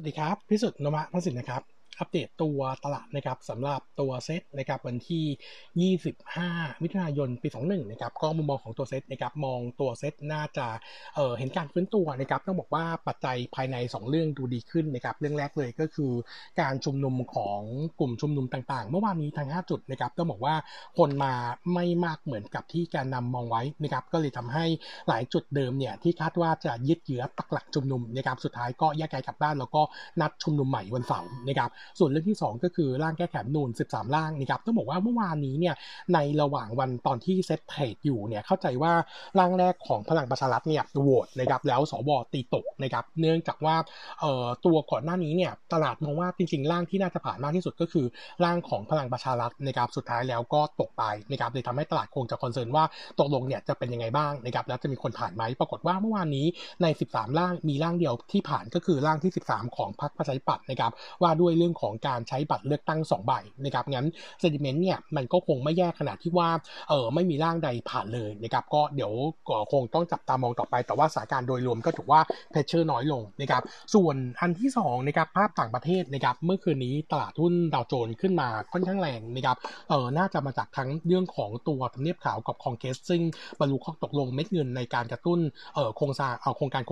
สวัสดีครับพิสุทธิ์นมะพสิทธิ์นะครับอัปเดตตัวตลาดนะครับสำหรับตัวเซตนะครับวันที่25มิถุนายนปี21นะครับก็มุมมองของตัวเซตนะครับมองตัวเซตน่าจะเห็นการฟื้นตัวนะครับต้องบอกว่าปัจจัยภายใน2เรื่องดูดีขึ้นนะครับเรื่องแรกเลยก็คือการชุมนุมของกลุ่มชุมนุมต่างๆเมื่อวานนี้ทั้ง5จุดนะครับต้องบอกว่าคนมาไม่มากเหมือนกับที่แกนนำมองไว้นะครับก็เลยทำให้หลายจุดเดิมเนี่ยที่คาดว่าจะยึดเยื้อปักหลักชุมนุมนะครับสุดท้ายก็แยกย้ายกลับบ้านแล้วก็นัดชุมนุมใหม่วันเสาร์นะครับส่วนเรื่องที่2ก็คือร่างแก้ไขรัฐธรรมนูญ13ร่างนะครับต้องบอกว่าเมื่อวานนี้เนี่ยในระหว่างวันตอนที่เซตเทรดอยู่เนี่ยเข้าใจว่าร่างแรกของพลังประชารัฐเนี่ยโหวตนะครับแล้วสวตีตกนะครับเนื่องจากว่าตัวก่อนหน้านี้เนี่ยตลาดมองว่าจริงๆร่างที่น่าจะผ่านมากที่สุดก็คือร่างของพลังประชารัฐนะครับสุดท้ายแล้วก็ตกไปนะครับเลยทำให้ตลาดคงจะคอนเซิร์นว่าตกลงเนี่ยจะเป็นยังไงบ้างนะครับแล้วจะมีคนผ่านไหมปรากฏว่าเมื่อวานนี้ใน13ร่างมีร่างเดียวที่ผ่านก็คือร่างที่13ของพรรคประชาธิปัตย์นะครับว่าด้วยเรื่องของการใช้บัตรเลือกตั้ง2ใบนะครับงั้นเซนติเมนต์เนี่ยมันก็คงไม่แย่ขนาดที่ว่าไม่มีร่างใดผ่านเลยนะครับก็เดี๋ยวคงต้องจับตามองต่อไปแต่ว่าสถานการณ์โดยรวมก็ถือว่าเพชเชอร์น้อยลงนะครับส่วนอันที่2นะครับภาพต่างประเทศนะครับเมื่อคืนนี้ตลาดหุ้นดาวโจนส์ขึ้นมาค่อนข้างแรงนะครับน่าจะมาจากทั้งเรื่องของตัวทำเนียบขาวกับคอนเกรสซึ่งบรรลุข้อตกลงเม็ดเงินในการกระตุ้นโครงการ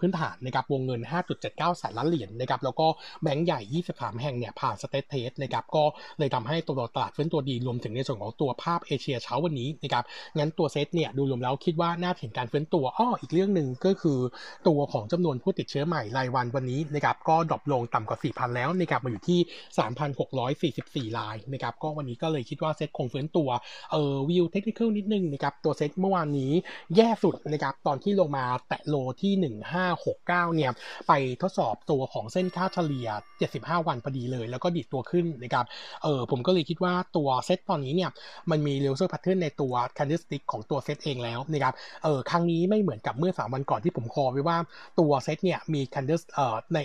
พื้นฐานนะครับวงเงิน 5.79 แสนล้านเหรียญนะครับแล้วก็แบงก์ใหญ่23แห่งเนี่ยผ่านสเตทเทสนะครับก็เลยทำให้ตัวตลาดฟื้นตัวดีรวมถึงในส่วนของตัวภาพเอเชียเช้าวันนี้นะครับงั้นตัวเซตเนี่ยดูรวมแล้วคิดว่าน่าเห็นการฟื้นตัวอีกเรื่องหนึ่งก็คือตัวของจำนวนผู้ติดเชื้อใหม่รายวันนี้นะครับก็ดรอปลงต่ำกว่า 4,000 แล้วนะครับมาอยู่ที่ 3,644 รายนะครับก็วันนี้ก็เลยคิดว่าเซตคงฟื้นตัววิวเทคนิคอลนิดนึงนะครับตัวเซตเมื่อวานนี้แย่สุดนะครับตอนที่ลงมาแตะโลที่1569เนี่ยไปทดสอบตัวของเส้นค่าเฉลี่ย75วันพอดีเลยแล้วก็ดิดตัวขึ้นนะครับผมก็เลยคิดว่าตัวเซตตอนนี้เนี่ยมันมีเลเซอร์แพทเทิร์นในตัวคันดิสติกของตัวเซตเองแล้วนะครับครั้งนี้ไม่เหมือนกับเมื่อ3วันก่อนที่ผมคอไว้ว่าตัวเซตเนี่ยมีคันดิส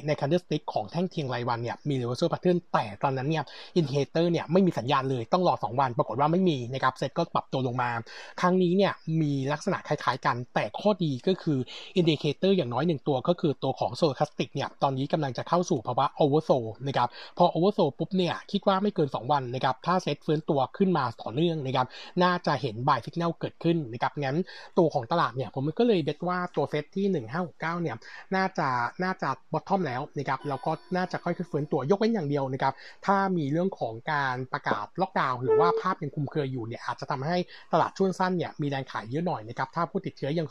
ในคันดิสติกของแท่งเทียงรายวันเนี่ยมีเลเซอร์แพทเทิร์นแต่ตอนนั้นเนี่ยอินดิเคเตอร์เนี่ยไม่มีสัญญาณเลยต้องรอ2วันปรากฏว่าไม่มีนะครับเซตก็ปรับตัวลงมาครั้งนี้เนี่ยมีลักษณะคล้ายๆกันแต่ข้อดีก็คืออินดิเคเตอร์อย่างน้อย1ตัวก็คือตัวของโซลคัสติกเนี่ยตอนนี้กำลังจะเข้าสู่ภาวะโอเวอร์โซลนะครับพอโอเวอร์โซลปุ๊บเนี่ยคิดว่าไม่เกิน2วันนะครับถ้าเซตฟื้นตัวขึ้นมาต่อเนื่องนะครับน่าจะเห็นบ่ายสัญญาณเกิดขึ้นนะครับงั้นตัวของตลาดเนี่ยผมก็เลยเดาว่าตัวเซตที่1569เนี่ยน่าจะบอททอมแล้วนะครับแล้วก็น่าจะค่อยๆฟื้นตัวยกเว้นอย่างเดียวนะครับถ้ามีเรื่องของการประกาศล็อกดาวน์หรือว่าภาพยังคุมเครืออยู่เนี่ยอาจจะทำให้ตลาดช่วงสั้นเนี่ยมีแรงขายเยอะหน่อยนะครับถ้าผู้ติดเชื้อยัง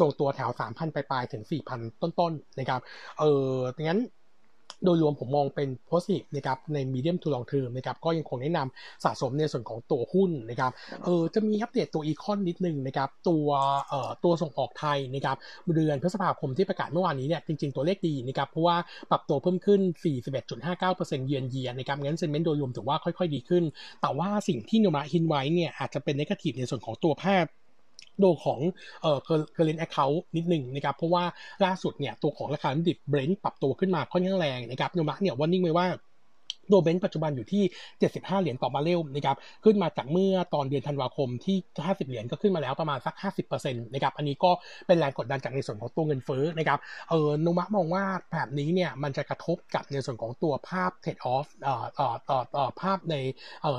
ทรงตัวแถว 3,000 ปลายๆถึง 4,000 ต้นๆนะครับงั้นโดยรวมผมมองเป็นโพสิทีฟนะครับในมีเดียมทูลองเทอมนะครับก็ยังคงแนะนำสะสมในส่วนของตัวหุ้นนะครับจะมีอัปเดตตัวอีคอนนิดนึงนะครับตัวส่งออกไทยนะครับเดือนพฤษภาคมที่ประกาศเมื่อวานนี้เนี่ยจริงๆตัวเลขดีนะครับเพราะว่าปรับตัวเพิ่มขึ้น 41.59% เยือนเยียนะครับงั้นเซนเมนต์โดยรวมถือว่าค่อยๆดีขึ้นแต่ว่าสิ่งที่โนมาฮินไว้เนี่ยอาจจะเป็นเนกาทีฟในส่วนของตัวภาพโดของcurrent account นิดหนึ่งนะครับเพราะว่าล่าสุดเนี่ยตัวของราคาดิบ Brent ปรับตัวขึ้นมาค่อนข้างแรงนะครับโนมะเนี่ยวันนิ่งไว้ว่าโดเบนปัจจุบันอยู่ที่75เหรียญต่อบาร์เรลนะครับขึ้นมาจากเมื่อตอนเดือนธันวาคมที่50เหรียญก็ขึ้นมาแล้วประมาณสัก 50% นะครับอันนี้ก็เป็นแรงกดดันจากในส่วนของตัวเงินเฟ้อนะครับโนมะมองว่าแบบนี้เนี่ยมันจะกระทบกับในส่วนของตัวภาพ trade off ภาพใน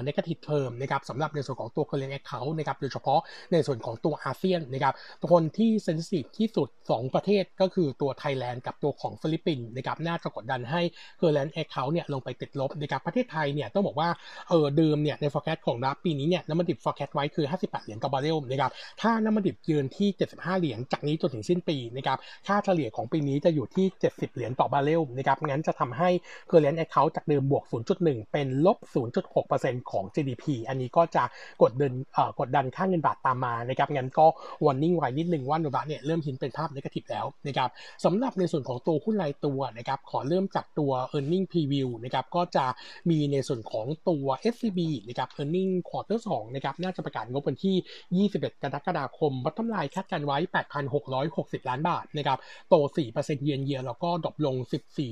negative term นะครับสำหรับในส่วนของตัว current account นะครับโดยเฉพาะในส่วนของตัวอาเซียนนะครับคนที่ sensitive ที่สุด2ประเทศก็คือตัวไทยแลนด์กับตัวของฟิลิปปินส์นะครับน่าจะกดดันให้ current account เนี่ยลงไปติดลบนะครับประเทศไทยเนี่ยต้องบอกว่าเดิมเนี่ยใน forecast ของนะปีนี้เนี่ยน้ำมันดิบ forecast ไว้คือ58เหรียญต่อบาร์เรลนะครับถ้าน้ำมันดิบยืนที่75เหรียญจากนี้จนถึงสิ้นปีนะครับค่าเฉลี่ยของปีนี้จะอยู่ที่70เหรียญต่อบาร์เรลนะครับงั้นจะทำให้ current account จากเดิมบวก 0.1 เป็นลบ 0.6% ของ GDP อันนี้ก็จะกดดันค่าเงินบาทตามมานะครับงั้นก็ warning ไว้นิดนึงว่าโนบะเนี่ยเริ่มเห็นเป็นภาพ negative แล้วนะครับสำหรับในส่วนของตัวหุ้นรายตัวนะครับขอเริ่มจากตัว earning preview นะครับก็จะ จะมีในส่วนของตัว SCB นะครับ Earning Quarter 2นะครับน่าจะประกาศงบวันที่21กรกฎาคมBottom Lineคาดการไว้ 8,660 ล้านบาทนะครับโต 4% Year-on-Year แล้วก็ดรอปลง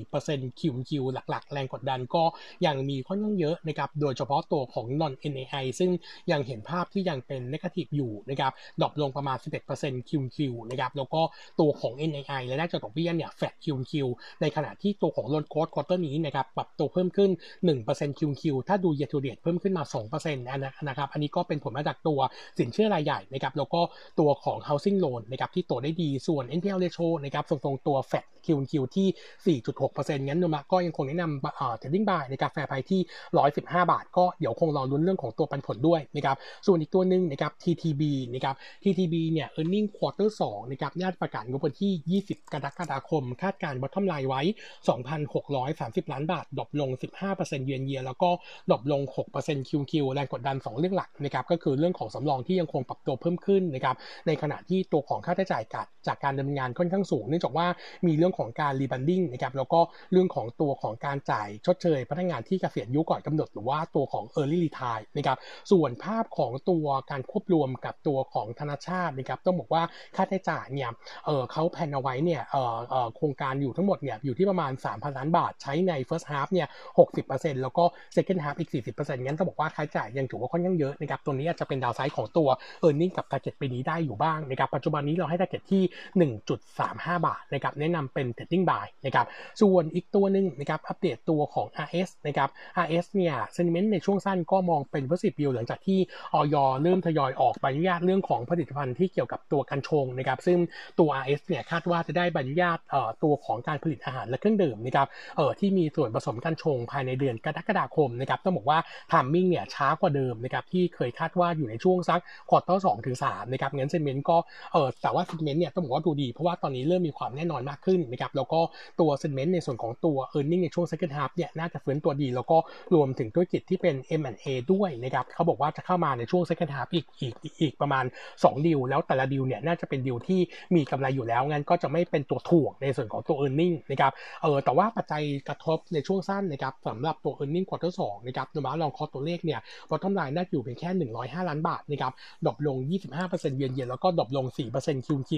14% QoQ หลักๆแรงกดดันก็ยังมีค่อนข้างเยอะนะครับโดยเฉพาะตัวของ Non-NAI ซึ่งยังเห็นภาพที่ยังเป็น Negative อยู่นะครับดรอปลงประมาณ 11% QoQ นะครับแล้วก็ตัวของ NII และน่าจะดอกเบี้ยเนี่ยแฟลต QoQ ในขณะที่ตัวของ Loan Cost Quarter นี้นะครับปรับตัวเพิ่มขึ้น 1% QoQ ถ้าดู Year to Date เพิ่มขึ้นมา 2% นะครับอันนี้ก็เป็นผลมาจากตัวสินเชื่อรายใหญ่นะครับแล้วก็ตัวของ Housing Loan นะครับที่โตได้ดีส่วน NPL Ratio นะครับทรงตัวแฟลต QoQ ที่ 4.6% งั้นโนมะก็ยังคงแนะนำTrading Buy ในกาแฟไพที่115บาทก็เดี๋ยวคงรอลุ้นเรื่องของตัวปันผลด้วยนะครับส่วนอีกตัวนึงนะครับ TTB นะครับ TTB เนี่ย Earning Quarter 2นะครับน่าจะประกาศงบวันที่20กรกฎาคมคาดการณ์ Bottom Line ไว้ 2,630 ล้านบาทดรอปลง 15% Year-on-Year แล้วก็ดรอปลง 6% QoQ แรงกดดัน2เรื่องหลักนะครับก็คือเรื่องของสำรองที่ยังคงปรับตัวเพิ่มขึ้นนะครับในขณะที่ตัวของค่าใช้จ่ายจากการดำเนินงานค่อนข้างสูงเนื่องจากว่ามีเรื่องของการ Rebranding นะครับแล้วก็เรื่องของตัวของการจ่ายชดเชยพนักงานที่เกษียณอายุก่อนกำหนดหรือว่าตัวของ Early Retire นะครับส่วนภาพของตัวการควบรวมกับตัวของธนาชาตินะครับต้องบอกว่าค่าใช้จ่ายเนี่ยเขาแพลนเอาไว้เนี่ยโครงการอยู่ทั้งหมดเนี่ยอยู่ที่ประมาณ 3,000 ล้านบาทใช้ใน First Half เนี่ย 60% แล้วก็ Second Half อีก 40% งั้นต้องบอกว่าค่าใช้จ่ายยังถือว่าค่อนข้างเยอะนะครับตัวนี้อาจจะเป็นดาวไซด์ของตัว Earning กับ Target ปีนี้ได้อยู่บ้างนะครับปัจจุบันนี้เราให้ Target ที่ 1.35 บาทนะครับแนะนำเป็น Trading Buy นะครับส่วนอีกตัวนึงนะครับอัปเดตตัวของ RS นะครับ RS เนี่ย sentiment ในช่วงสั้นก็มองเป็น positive view หลังจากที่อย.เริ่มทยอยออกใบอนุญาตเรื่องของผลิตภัณฑ์ที่เกี่ยวกับตัวกัญชงนะครับซึ่งตัว RS เนี่ยคาดว่าจะได้ใบอนุญาตตัวของการผลิตอาหารและเครื่องดื่มนะครับที่มีส่วนผสมกัญชงภายในเดือนกรกฎาคมนะครับต้องบอกว่า timing เนี่ยช้ากว่าเดิมนะครับที่เคยคาดว่าอยู่ในช่วงสัก quarter 2ถึง3นะครับงั้น sentiment ก็แต่ว่า sentiment เนี่ยต้องบอกว่าดูดีเพราะว่าตอนนี้เริ่มมีความแน่นอนมากขึ้นนะครับแล้วก็ตัว sentiment ในส่วนของตัว earning ในช่วง second half เนี่ยน่าจะฟื้นตัวดีแล้วก็รวมถึงธุรกิจที่เป็น M&A ด้วยนะครับเขาบอกว่าจะเข้ามาในช่วง second half อีกประมาณ2ดีลแล้วแต่ละดีลเนี่ยน่าจะเป็นดีลที่มีกำไรอยู่แล้วงั้นก็จะไม่เป็นตัวถ่วงในส่วนของตัว earning นะครับแต่ว่าปัจจัยกระทบในช่วงสั้นนะครับสำหรับตัว earning quarter 2นะครับโดยมาลองคอตัวเลขเนี่ย bottom line น่าอยู่เพียงแค่105ล้านบาทนะครับดรอปลง 25% เย็นๆแล้วก็ดรอปลง 4% QQ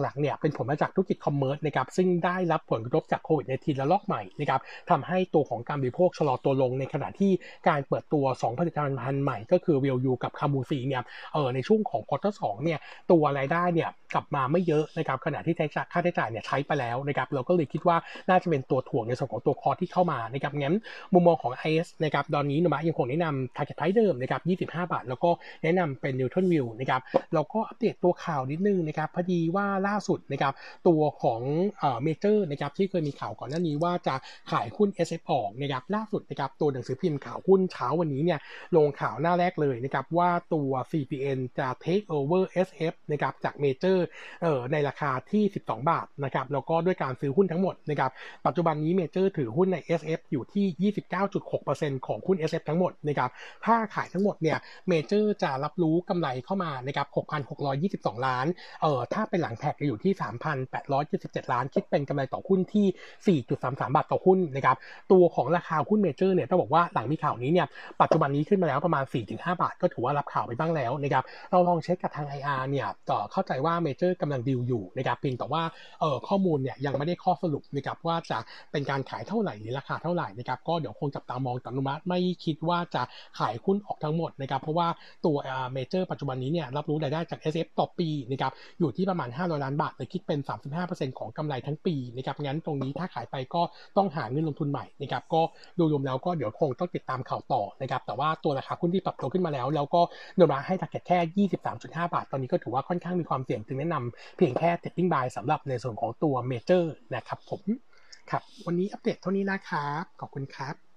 หลักๆเนี่ยเป็นผลมาจากธุรกิจคอมเมิร์ซนะครับซึ่งได้รับผลกระทบจากโควิด-19 ระลอกใหม่นะครับทำให้ตัวของการบริโภคชะลอตัวลงในขณะที่การเปิดตัว2ผลิตภัณฑ์ใหม่ก็คือ Wellu กับ Camusi เนี่ยในช่วงของควอเตอร์2เนี่ยตัวรายได้เนี่ยกลับมาไม่เยอะนะครับขณะที่ค่าใช้จ่ายเนี่ยใช้ไปแล้วนะครับเราก็เลยคิดว่าน่าจะเป็นตัวถ่วงในส่วนของตัวคอที่เข้ามานะครับงั้นมุมมองของ IS นะครับตอนนี้นะยังคงแนะนำ Target Price เดิมนะครับ25บาทแล้วก็แนะนำเป็น Neutral View นะครับแล้วก็อัปเดตตัวข่าวนิดนึงนะครับพอดีว่าล่าสุดนะครับตัวของเมเจอร์นะครับที่เคยมีข่าวก่อนหน้านี้ว่าจะขายหุ้น SF ออกนะครับล่าสุดนะครับตัวหนังสือพิมพ์ข่าวหุ้นเช้าวันนี้เนี่ยลงข่าวหน้าแรกเลยนะครับว่าตัว CPN จะ Take Over SF นะครับจากเมเจอร์ในราคาที่12บาทนะครับแล้วก็ด้วยการซื้อหุ้นทั้งหมดนะครับปัจจุบันนี้เมเจอร์ถือหุ้นใน SF อยู่ที่ 29.6% ของหุ้น SF ทั้งหมดนะครับถ้าขายทั้งหมดเนี่ยเมเจอร์จะรับรู้กำไรเข้ามานะครับ 6,622 ล้านถ้าเป็นหลังแท็กจะอยู่ที่ 3,877 ล้านคิดเป็นกำไรต่อหุ้นที่ 4.33 บาทต่อหุ้นนะครับตัวของราคาหุ้นเมเจอร์เนี่ยต้องบอกว่าหลังมีข่าวนี้เนี่ยปัจจุบันนี้ขึ้นมาแล้วประมาณ 4-5 บาทก็ถือว่ารับข่าวไปบ้างแล้วนะครับเราลองเช็คกับทาง IR เนี่ยเข้าใจว่าเมเจอร์กำลังดีลอยู่นะครับเพียงแต่ว่าข้อมูลเนี่ยยังไม่ได้ข้อสรุปนะครับว่าจะเป็นการขายเท่าไหร่หรือราคาเท่าไหร่นะครับก็เดี๋ยวคงจับตามองกันนุมัติไม่คิดว่าจะขายหุ้นออกทั้งหมดนะครับเพราะว่าตัวเมเจอร์ปัจจุบันนี้เนี่ยรับรู้รายได้จาก SF ต่อปีนะครับอยู่ที่ประมาณ500ล้านบาทเลยคิดเป็น 35% ของกำไรทั้งปีนะครับงั้นตรงนี้ถ้าขายไปก็ต้องหาเงินลงทุนใหม่นะครับก็รวมๆแล้วก็เดี๋ยวคงต้องติดตามข่าวต่อนะครับแต่ว่าตัวราคาหุ้นที่ปรับตัวขึ้นมาแล้วแล้วก็โดยมาให้ทาร์เก็ตแค่ 23.5 บาทตอนนี้ก็ถือว่าค่อนข้างมีความเสี่ยงจึงแนะนำเพียงแค่ Trading Buy สำหรับในส่วนของตัวเมเจอร์นะครับผมครับวันนี้อัปเดตเท่านี้นะครับขอบคุณครับ